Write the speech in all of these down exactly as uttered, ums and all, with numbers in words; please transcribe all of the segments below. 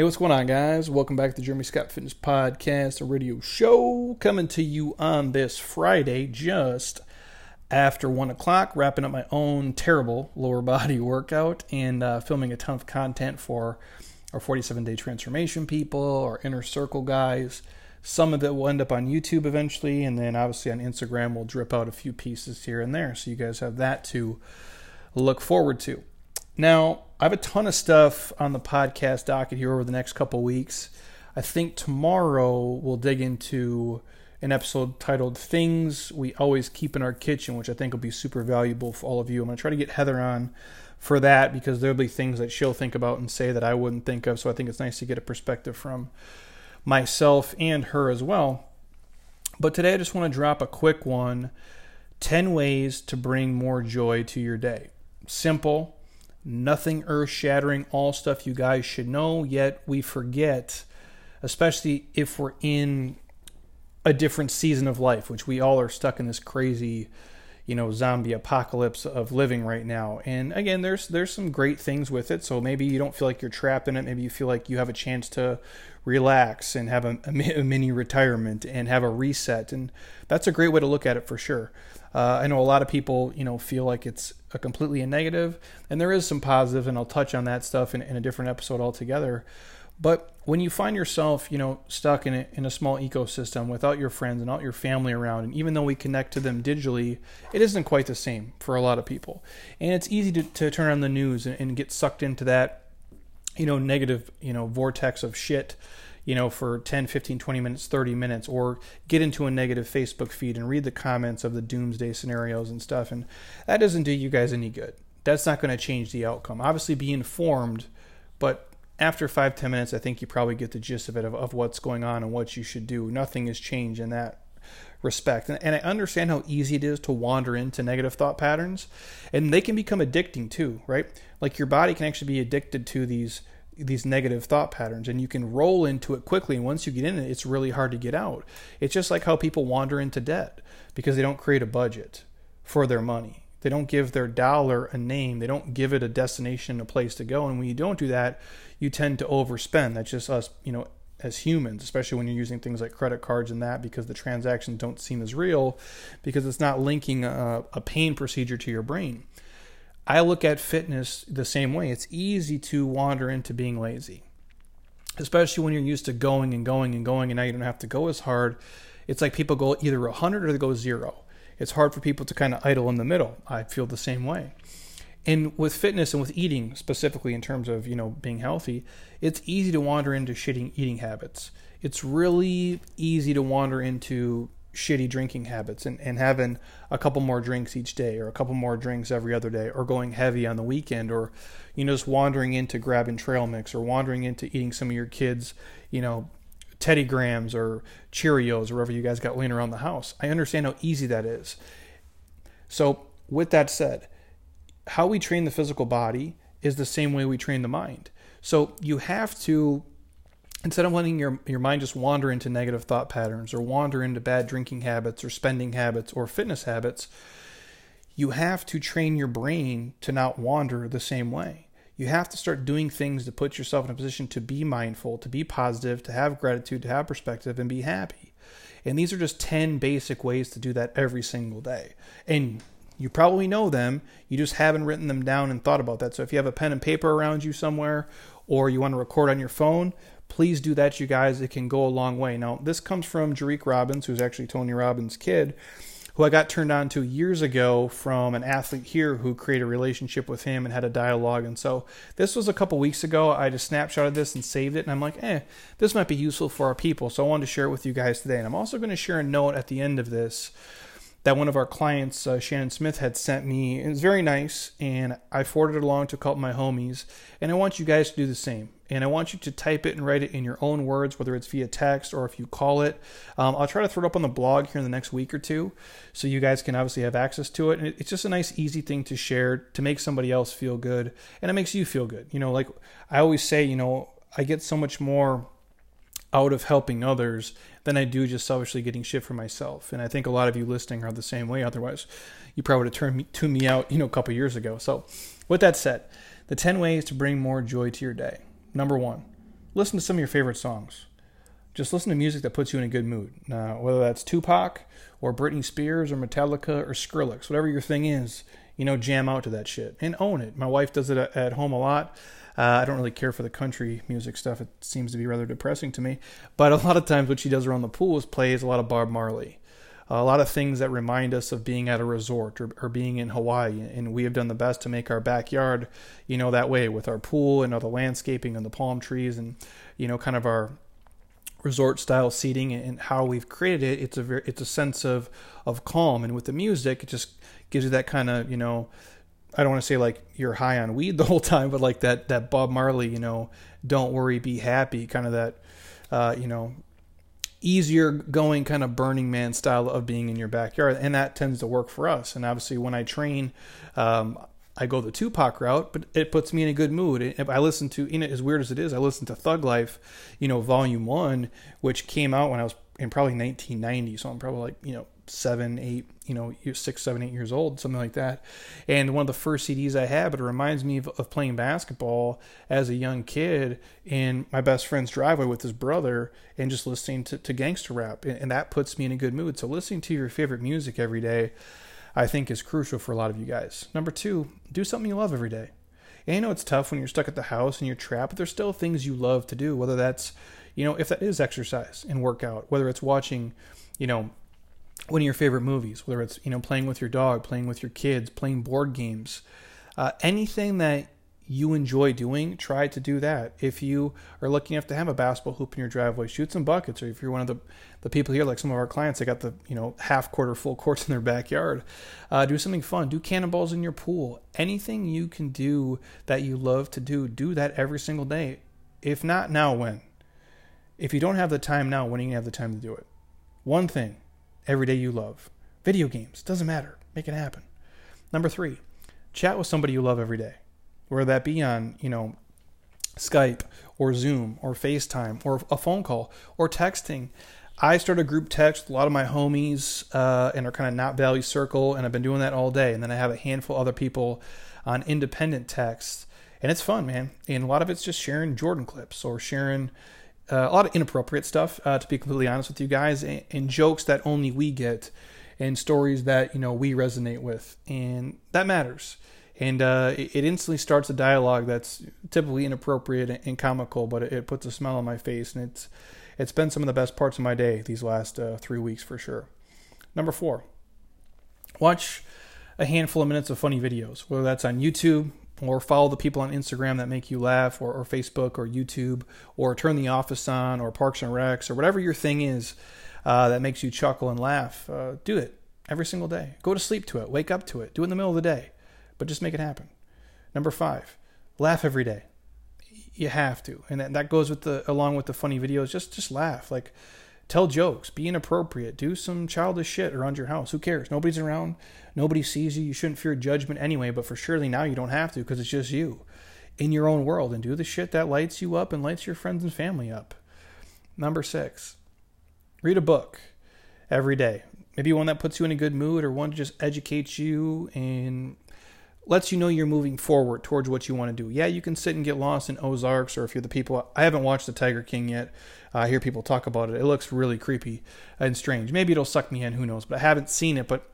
Hey, what's going on, guys? Welcome back to the Jeremy Scott Fitness Podcast, a radio show coming to you on this Friday, just after one o'clock, wrapping up my own terrible lower body workout and uh, filming a ton of content for our forty-seven day transformation people, our inner circle guys. Some of it will end up on YouTube eventually, and then obviously on Instagram we'll drip out a few pieces here and there, so you guys have that to look forward to. Now, I have a ton of stuff on the podcast docket here over the next couple weeks. I think tomorrow we'll dig into an episode titled Things We Always Keep in Our Kitchen, which I think will be super valuable for all of you. I'm going to try to get Heather on for that because there'll be things that she'll think about and say that I wouldn't think of. So I think it's nice to get a perspective from myself and her as well. But today I just want to drop a quick one, ten ways to bring more joy to your day. Simple. Nothing earth-shattering, all stuff you guys should know, yet we forget, especially if we're in a different season of life, which we all are stuck in this crazy, you know, zombie apocalypse of living right now. And again, there's there's some great things with it, so maybe you don't feel like you're trapped in it. Maybe you feel like you have a chance to relax and have a, a mini retirement and have a reset, and that's a great way to look at it for sure. Uh, I know a lot of people, you know, feel like it's a completely a negative, and there is some positive, and I'll touch on that stuff in, in a different episode altogether. But when you find yourself, you know, stuck in a, in a small ecosystem without your friends and all your family around, and even though we connect to them digitally, it isn't quite the same for a lot of people. And it's easy to, to turn on the news and, and get sucked into that, you know, negative, you know, vortex of shit, you know, for ten, fifteen, twenty minutes, thirty minutes, or get into a negative Facebook feed and read the comments of the doomsday scenarios and stuff. And that doesn't do you guys any good. That's not going to change the outcome. Obviously be informed, but after five, ten minutes, I think you probably get the gist of it, of, of what's going on and what you should do. Nothing has changed in that respect. And, and I understand how easy it is to wander into negative thought patterns, and they can become addicting too, right? Like your body can actually be addicted to these these negative thought patterns, and you can roll into it quickly, and once you get in it, it's really hard to get out. It's just like how people wander into debt because they don't create a budget for their money. They don't give their dollar a name. They don't give it a destination, a place to go. And when you don't do that, you tend to overspend. That's just us, you know, as humans, especially when you're using things like credit cards and that, because the transactions don't seem as real because it's not linking a, a pain procedure to your brain. I look at fitness the same way. It's easy to wander into being lazy, especially when you're used to going and going and going, and now you don't have to go as hard. It's like people go either one hundred or they go zero. It's hard for people to kind of idle in the middle. I feel the same way. And with fitness and with eating specifically in terms of, you know, being healthy, it's easy to wander into shitty eating habits. It's really easy to wander into shitty drinking habits and, and having a couple more drinks each day or a couple more drinks every other day, or going heavy on the weekend, or, you know, just wandering into grabbing trail mix, or wandering into eating some of your kids, you know, Teddy Grahams or Cheerios or whatever you guys got laying around the house. I understand how easy that is. So with that said, how we train the physical body is the same way we train the mind. So you have to, instead of letting your, your mind just wander into negative thought patterns or wander into bad drinking habits or spending habits or fitness habits, you have to train your brain to not wander the same way. You have to start doing things to put yourself in a position to be mindful, to be positive, to have gratitude, to have perspective, and be happy. And these are just ten basic ways to do that every single day. And you probably know them. You just haven't written them down and thought about that. So if you have a pen and paper around you somewhere, or you want to record on your phone, please do that, you guys. It can go a long way. Now, this comes from Jarek Robbins, who's actually Tony Robbins' kid, who I got turned on to years ago from an athlete here who created a relationship with him and had a dialogue. And so this was a couple weeks ago. I just snapshotted this and saved it. And I'm like, eh, this might be useful for our people. So I wanted to share it with you guys today. And I'm also going to share a note at the end of this that one of our clients, uh, Shannon Smith, had sent me. It was very nice, and I forwarded it along to a couple of my homies. And I want you guys to do the same. And I want you to type it and write it in your own words, whether it's via text or if you call it. Um, I'll try to throw it up on the blog here in the next week or two, so you guys can obviously have access to it. And it's just a nice, easy thing to share to make somebody else feel good, and it makes you feel good. You know, like I always say, you know, I get so much more out of helping others than I do just selfishly getting shit for myself. And I think a lot of you listening are the same way. Otherwise, you probably would have turned me, tuned me out, you know, a couple years ago. So with that said, the ten ways to bring more joy to your day. Number one, listen to some of your favorite songs. Just listen to music that puts you in a good mood. Now, whether that's Tupac or Britney Spears or Metallica or Skrillex, whatever your thing is, you know, jam out to that shit and own it. My wife does it at home a lot. Uh, I don't really care for the country music stuff. It seems to be rather depressing to me. But a lot of times what she does around the pool is plays a lot of Bob Marley. A lot of things that remind us of being at a resort or, or being in Hawaii. And we have done the best to make our backyard, you know, that way with our pool and all the landscaping and the palm trees and, you know, kind of our resort style seating and how we've created it. It's a very, it's a sense of, of calm. And with the music, it just gives you that kind of, you know, I don't want to say like you're high on weed the whole time, but like that, that Bob Marley, you know, don't worry, be happy, kind of that, uh, you know, easier going kind of Burning Man style of being in your backyard. And that tends to work for us. And obviously when I train, um, I go the Tupac route, but it puts me in a good mood. If I listen to, in it, as weird as it is, I listen to Thug Life, you know, volume one, which came out when I was in probably nineteen ninety. So I'm probably like, you know, seven, eight, you know, six, seven, eight years old, something like that. And one of the first C Ds I had, but it reminds me of, of playing basketball as a young kid in my best friend's driveway with his brother and just listening to, to gangster rap. And, and that puts me in a good mood. So listening to your favorite music every day, I think, is crucial for a lot of you guys. Number two, do something you love every day. And I know it's tough when you're stuck at the house and you're trapped, but there's still things you love to do, whether that's, you know, if that is exercise and workout, whether it's watching, you know, one of your favorite movies, whether it's, you know, playing with your dog, playing with your kids, playing board games, uh, anything that you enjoy doing, try to do that. If you are lucky enough to have a basketball hoop in your driveway, shoot some buckets. Or if you're one of the, the people here, like some of our clients, they got the, you know, half court or full courts in their backyard. Uh, do something fun. Do cannonballs in your pool. Anything you can do that you love to do, do that every single day. If not now, when? If you don't have the time now, when are you going to have the time to do it? One thing every day you love. Video games. Doesn't matter. Make it happen. Number three, chat with somebody you love every day. Whether that be on, you know, Skype or Zoom or FaceTime or a phone call or texting. I started a group text with a lot of my homies uh, in our kind of not value circle, and I've been doing that all day. And then I have a handful of other people on independent texts, and it's fun, man. And a lot of it's just sharing Jordan clips or sharing uh, a lot of inappropriate stuff, uh, to be completely honest with you guys, and, and jokes that only we get and stories that, you know, we resonate with. And that matters. And uh, it instantly starts a dialogue that's typically inappropriate and comical, but it puts a smile on my face. And it's it's been some of the best parts of my day these last uh, three weeks for sure. Number four, watch a handful of minutes of funny videos, whether that's on YouTube or follow the people on Instagram that make you laugh, or, or Facebook or YouTube, or turn The Office on, or Parks and Recs, or whatever your thing is uh, that makes you chuckle and laugh. Uh, do it every single day. Go to sleep to it. Wake up to it. Do it in the middle of the day. But just make it happen. Number five, laugh every day. You have to. And that, that goes with the along with the funny videos. Just just laugh. Like, tell jokes. Be inappropriate. Do some childish shit around your house. Who cares? Nobody's around. Nobody sees you. You shouldn't fear judgment anyway. But for surely now you don't have to, because it's just you in your own world. And do the shit that lights you up and lights your friends and family up. Number six, read a book every day. Maybe one that puts you in a good mood, or one that just educates you and lets you know you're moving forward towards what you want to do. Yeah, you can sit and get lost in Ozarks, or if you're the people, I haven't watched The Tiger King yet. I hear people talk about it. It looks really creepy and strange. Maybe it'll suck me in, who knows, but I haven't seen it. But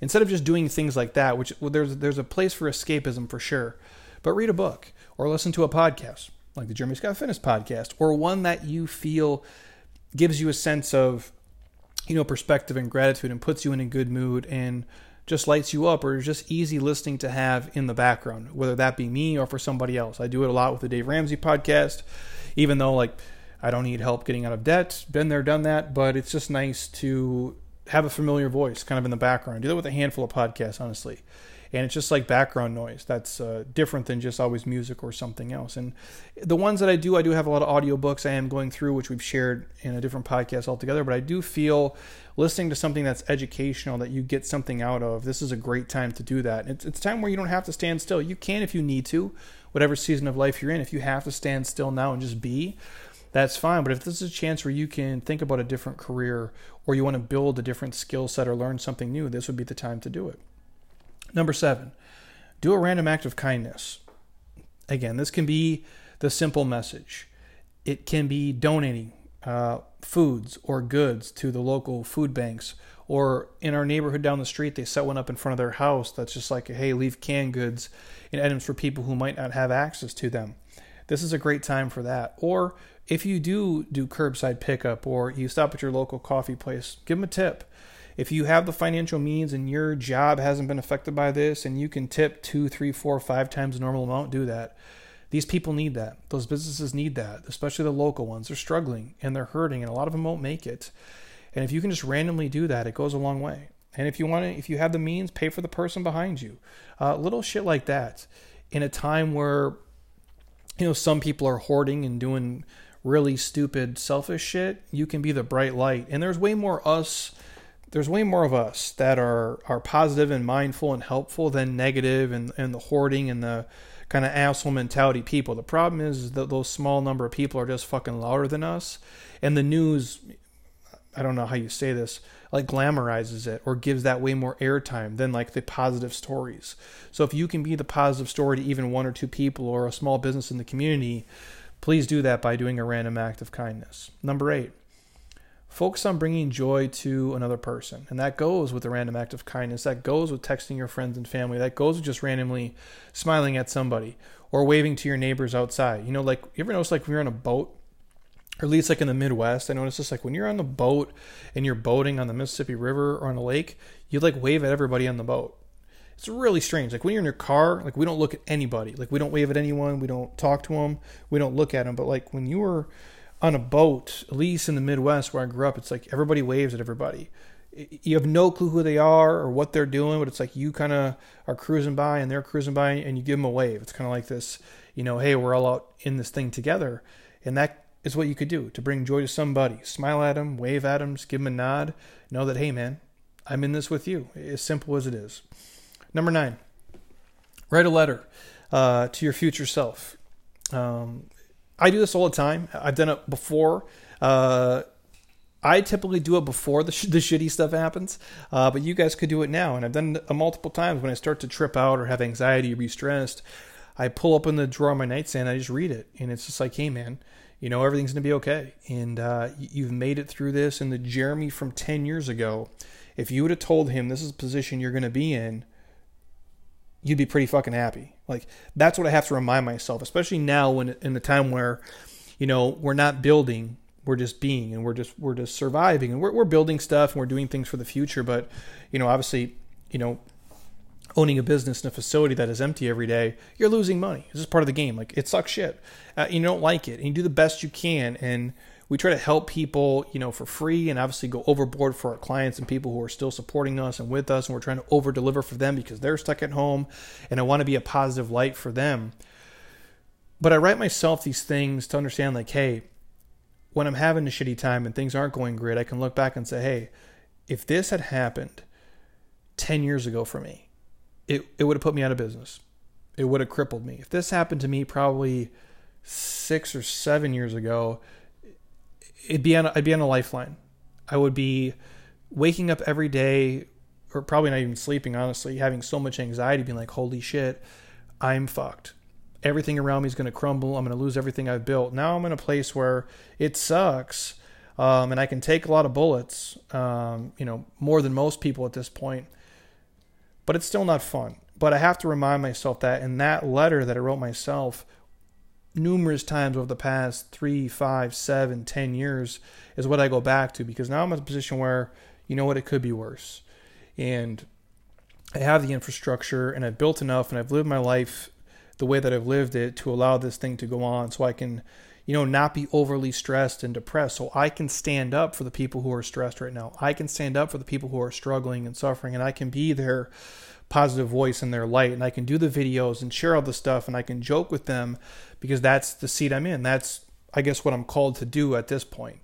instead of just doing things like that, which well, there's there's a place for escapism for sure, but read a book or listen to a podcast like the Jeremy Scott Fitness podcast, or one that you feel gives you a sense of, you know, perspective and gratitude and puts you in a good mood and just lights you up, or just easy listening to have in the background, whether that be me or for somebody else. I do it a lot with the Dave Ramsey podcast, even though, like, I don't need help getting out of debt. Been there, done that, but it's just nice to have a familiar voice kind of in the background. Do that with a handful of podcasts, honestly. And it's just like background noise that's uh, different than just always music or something else. And the ones that I do, I do have a lot of audiobooks I am going through, which we've shared in a different podcast altogether. But I do feel listening to something that's educational, that you get something out of, this is a great time to do that. It's, it's time where you don't have to stand still. You can if you need to, whatever season of life you're in. If you have to stand still now and just be, that's fine. But if this is a chance where you can think about a different career, or you want to build a different skill set or learn something new, this would be the time to do it. Number seven, do a random act of kindness. Again, this can be the simple message. It can be donating uh, foods or goods to the local food banks. Or in our neighborhood down the street, they set one up in front of their house that's just like, hey, leave canned goods and items for people who might not have access to them. This is a great time for that. Or if you do do curbside pickup or you stop at your local coffee place, give them a tip. If you have the financial means and your job hasn't been affected by this and you can tip two, three, four, five times the normal amount, do that. These people need that. Those businesses need that, especially the local ones. They're struggling and they're hurting, and a lot of them won't make it. And if you can just randomly do that, it goes a long way. And if you want to, if you have the means, pay for the person behind you. Uh, little shit like that. In a time where, you know, some people are hoarding and doing really stupid, selfish shit, you can be the bright light. And there's way more us. There's way more of us that are are positive and mindful and helpful than negative and, and the hoarding and the kind of asshole mentality people. The problem is that those small number of people are just fucking louder than us. And the news, I don't know how you say this, like glamorizes it or gives that way more airtime than like the positive stories. So if you can be the positive story to even one or two people or a small business in the community, please do that by doing a random act of kindness. Number eight, focus on bringing joy to another person. And that goes with a random act of kindness. That goes with texting your friends and family. That goes with just randomly smiling at somebody or waving to your neighbors outside. You know, like, you ever notice like when you're on a boat, or at least like in the Midwest, I noticed this, like when you're on the boat and you're boating on the Mississippi River or on a lake, you like wave at everybody on the boat. It's really strange. Like when you're in your car, like we don't look at anybody. Like we don't wave at anyone. We don't talk to them. We don't look at them. But like when you were on a boat, at least in the Midwest where I grew up, it's like everybody waves at everybody. You have no clue who they are or what they're doing, but it's like you kind of are cruising by and they're cruising by and you give them a wave. It's kind of like this, you know, hey, we're all out in this thing together. And that is what you could do to bring joy to somebody. Smile at them, wave at them, just give them a nod. Know that, hey, man, I'm in this with you. As simple as it is. Number nine, write a letter uh, to your future self. Um, I do this all the time. I've done it before. Uh, I typically do it before the, sh- the shitty stuff happens, uh, but you guys could do it now. And I've done it multiple times when I start to trip out or have anxiety or be stressed. I pull up in the drawer of my nightstand, I just read it. And it's just like, hey, man, you know, everything's going to be okay. And uh, you've made it through this. And the Jeremy from ten years ago, if you would have told him this is the position you're going to be in, you'd be pretty fucking happy. Like, that's what I have to remind myself, especially now when in the time where, you know, we're not building, we're just being, and we're just we're just surviving, and we're we're building stuff and we're doing things for the future. But, you know, obviously, you know, owning a business and a facility that is empty every day, you're losing money. This is part of the game. Like, it sucks shit. Uh, you don't like it, and you do the best you can. And we try to help people, you know, for free, and obviously go overboard for our clients and people who are still supporting us and with us, and we're trying to over deliver for them because they're stuck at home, and I want to be a positive light for them. But I write myself these things to understand, like, hey, when I'm having a shitty time and things aren't going great, I can look back and say, hey, if this had happened ten years ago for me, It, it would have put me out of business. It would have crippled me. If this happened to me probably six or seven years ago, it'd be on a, I'd be on a lifeline. I would be waking up every day, or probably not even sleeping, honestly, having so much anxiety, being like, holy shit, I'm fucked. Everything around me is going to crumble. I'm going to lose everything I've built. Now I'm in a place where it sucks, um, and I can take a lot of bullets, um, you know, more than most people at this point. But it's still not fun. But I have to remind myself that in that letter that I wrote myself numerous times over the past three, five, seven, ten years is what I go back to, because now I'm in a position where, you know what, it could be worse. And I have the infrastructure and I've built enough and I've lived my life the way that I've lived it to allow this thing to go on so I can, you know, not be overly stressed and depressed, so I can stand up for the people who are stressed right now. I can stand up for the people who are struggling and suffering, and I can be their positive voice and their light, and I can do the videos and share all the stuff, and I can joke with them, because that's the seat I'm in. That's, I guess, what I'm called to do at this point.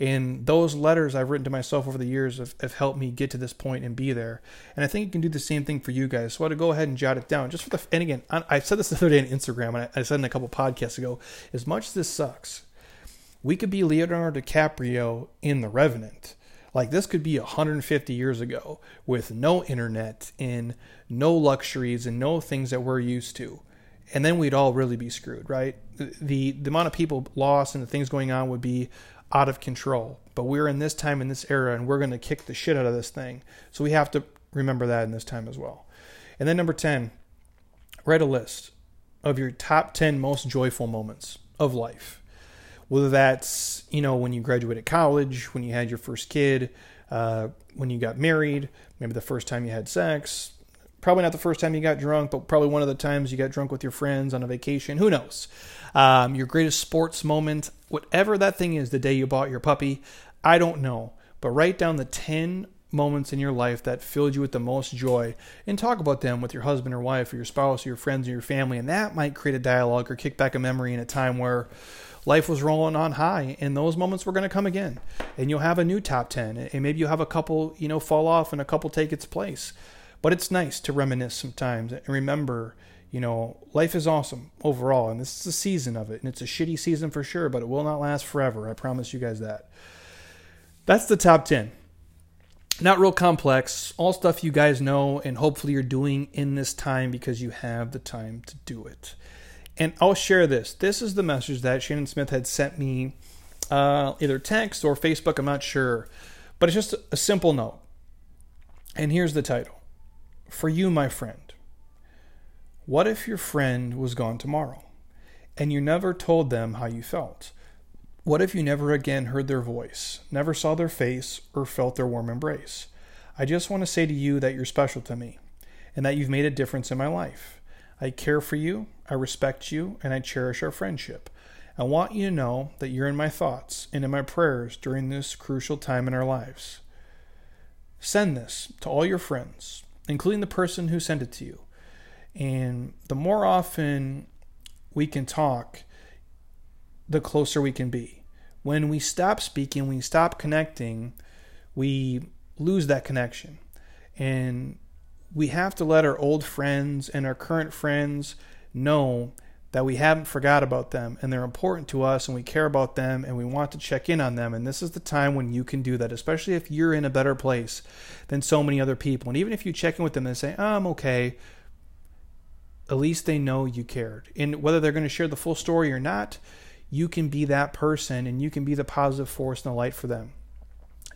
And those letters I've written to myself over the years have, have helped me get to this point and be there. And I think you can do the same thing for you guys. So I had to go ahead and jot it down just for the, and again, I, I said this the other day on Instagram, and I, I said in a couple podcasts ago, as much as this sucks, we could be Leonardo DiCaprio in The Revenant. Like, this could be one hundred fifty years ago with no internet and no luxuries and no things that we're used to. and then we'd all really be screwed, right? The, the, the amount of people lost and the things going on would be out of control. But we're in this time, in this era, and we're going to kick the shit out of this thing. So we have to remember that in this time as well. And then number ten, write a list of your top ten most joyful moments of life. Whether that's, you know, when you graduated college, when you had your first kid, uh, when you got married, maybe the first time you had sex, probably not the first time you got drunk, but probably one of the times you got drunk with your friends on a vacation. Who knows? Um, your greatest sports moment, whatever that thing is, the day you bought your puppy. I don't know. But write down the ten moments in your life that filled you with the most joy and talk about them with your husband or wife or your spouse or your friends or your family. And that might create a dialogue or kick back a memory in a time where life was rolling on high, and those moments were going to come again. And you'll have a new top ten. And maybe you'll have a couple, you know, fall off and a couple take its place. But it's nice to reminisce sometimes and remember, you know, life is awesome overall. And this is the season of it. And it's a shitty season for sure, but it will not last forever. I promise you guys that. That's the top ten. Not real complex. All stuff you guys know and hopefully you're doing in this time because you have the time to do it. And I'll share this. This is the message that Shannon Smith had sent me, uh, either text or Facebook. I'm not sure. But it's just a simple note. And here's the title. For you, my friend, what if your friend was gone tomorrow and you never told them how you felt? What if you never again heard their voice, never saw their face, or felt their warm embrace? I just want to say to you that you're special to me and that you've made a difference in my life. I care for you, I respect you, and I cherish our friendship. I want you to know that you're in my thoughts and in my prayers during this crucial time in our lives. Send this to all your friends, including the person who sent it to you. And the more often we can talk, the closer we can be. When we stop speaking, we stop connecting, we lose that connection. And we have to let our old friends and our current friends know that we haven't forgot about them and they're important to us and we care about them and we want to check in on them. And this is the time when you can do that, especially if you're in a better place than so many other people. And even if you check in with them and say, oh, I'm okay, at least they know you cared. And whether they're going to share the full story or not, you can be that person and you can be the positive force and the light for them.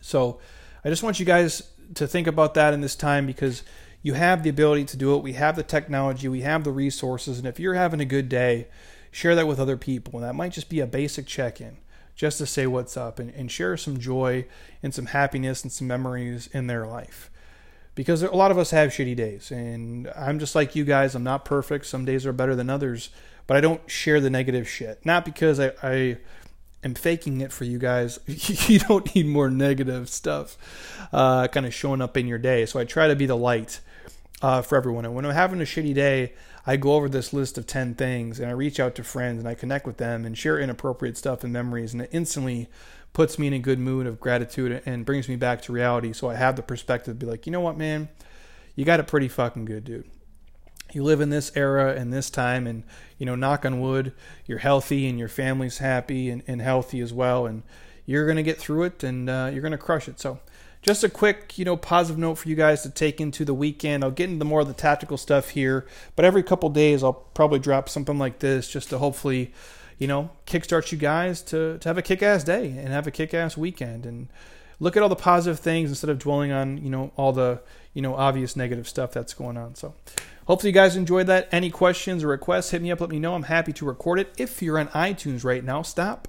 So I just want you guys to think about that in this time because you have the ability to do it. We have the technology. We have the resources. And if you're having a good day, share that with other people. And that might just be a basic check-in just to say what's up and, and share some joy and some happiness and some memories in their life. Because a lot of us have shitty days. And I'm just like you guys. I'm not perfect. Some days are better than others. But I don't share the negative shit. Not because I, I am faking it for you guys. You don't need more negative stuff uh, kind of showing up in your day. So I try to be the light Uh, for everyone. And when I'm having a shitty day, I go over this list of ten things and I reach out to friends and I connect with them and share inappropriate stuff and memories. And it instantly puts me in a good mood of gratitude and brings me back to reality. So I have the perspective to be like, you know what, man, you got it pretty fucking good, dude. You live in this era and this time and, you know, knock on wood, you're healthy and your family's happy and, and healthy as well. And you're going to get through it and uh, you're going to crush it. So just a quick, you know, positive note for you guys to take into the weekend. I'll get into more of the tactical stuff here, but every couple days I'll probably drop something like this just to hopefully, you know, kickstart you guys to, to have a kick-ass day and have a kick-ass weekend and look at all the positive things instead of dwelling on, you know, all the, you know, obvious negative stuff that's going on. So hopefully you guys enjoyed that. Any questions or requests, hit me up, let me know. I'm happy to record it. If you're on iTunes right now, stop.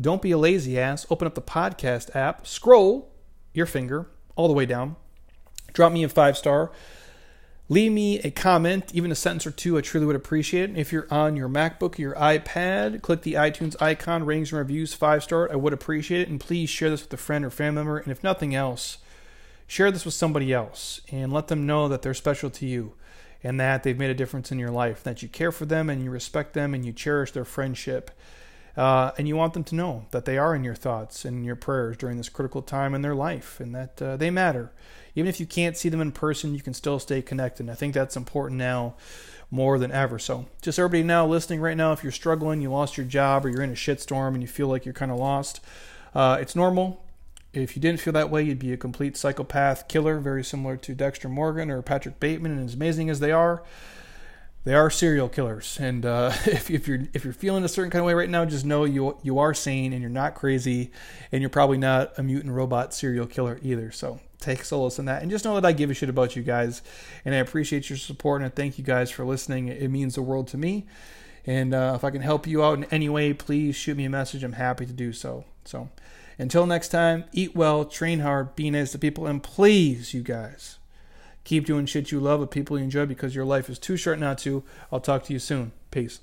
Don't be a lazy ass. Open up the podcast app. Scroll your finger all the way down. Drop me a five star. Leave me a comment, even a sentence or two. I truly would appreciate it. And if you're on your MacBook or your iPad, click the iTunes icon, ratings and reviews, five star. I would appreciate it. And please share this with a friend or family member. And if nothing else, share this with somebody else and let them know that they're special to you and that they've made a difference in your life, that you care for them and you respect them and you cherish their friendship. Uh, and you want them to know that they are in your thoughts and your prayers during this critical time in their life and that uh, they matter. Even if you can't see them in person, you can still stay connected. I think that's important now more than ever. So just everybody now listening right now, if you're struggling, you lost your job or you're in a shitstorm and you feel like you're kind of lost, uh, it's normal. If you didn't feel that way, you'd be a complete psychopath killer, very similar to Dexter Morgan or Patrick Bateman, and as amazing as they are, They are serial killers, and uh, if, if you're if you're feeling a certain kind of way right now, just know you you are sane and you're not crazy, and you're probably not a mutant robot serial killer either. So take solace in that, and just know that I give a shit about you guys, and I appreciate your support, and I thank you guys for listening. It means the world to me, and uh, if I can help you out in any way, please shoot me a message. I'm happy to do so. So until next time, eat well, train hard, be nice to people, and please, you guys, keep doing shit you love with people you enjoy, because your life is too short not to. I'll talk to you soon. Peace.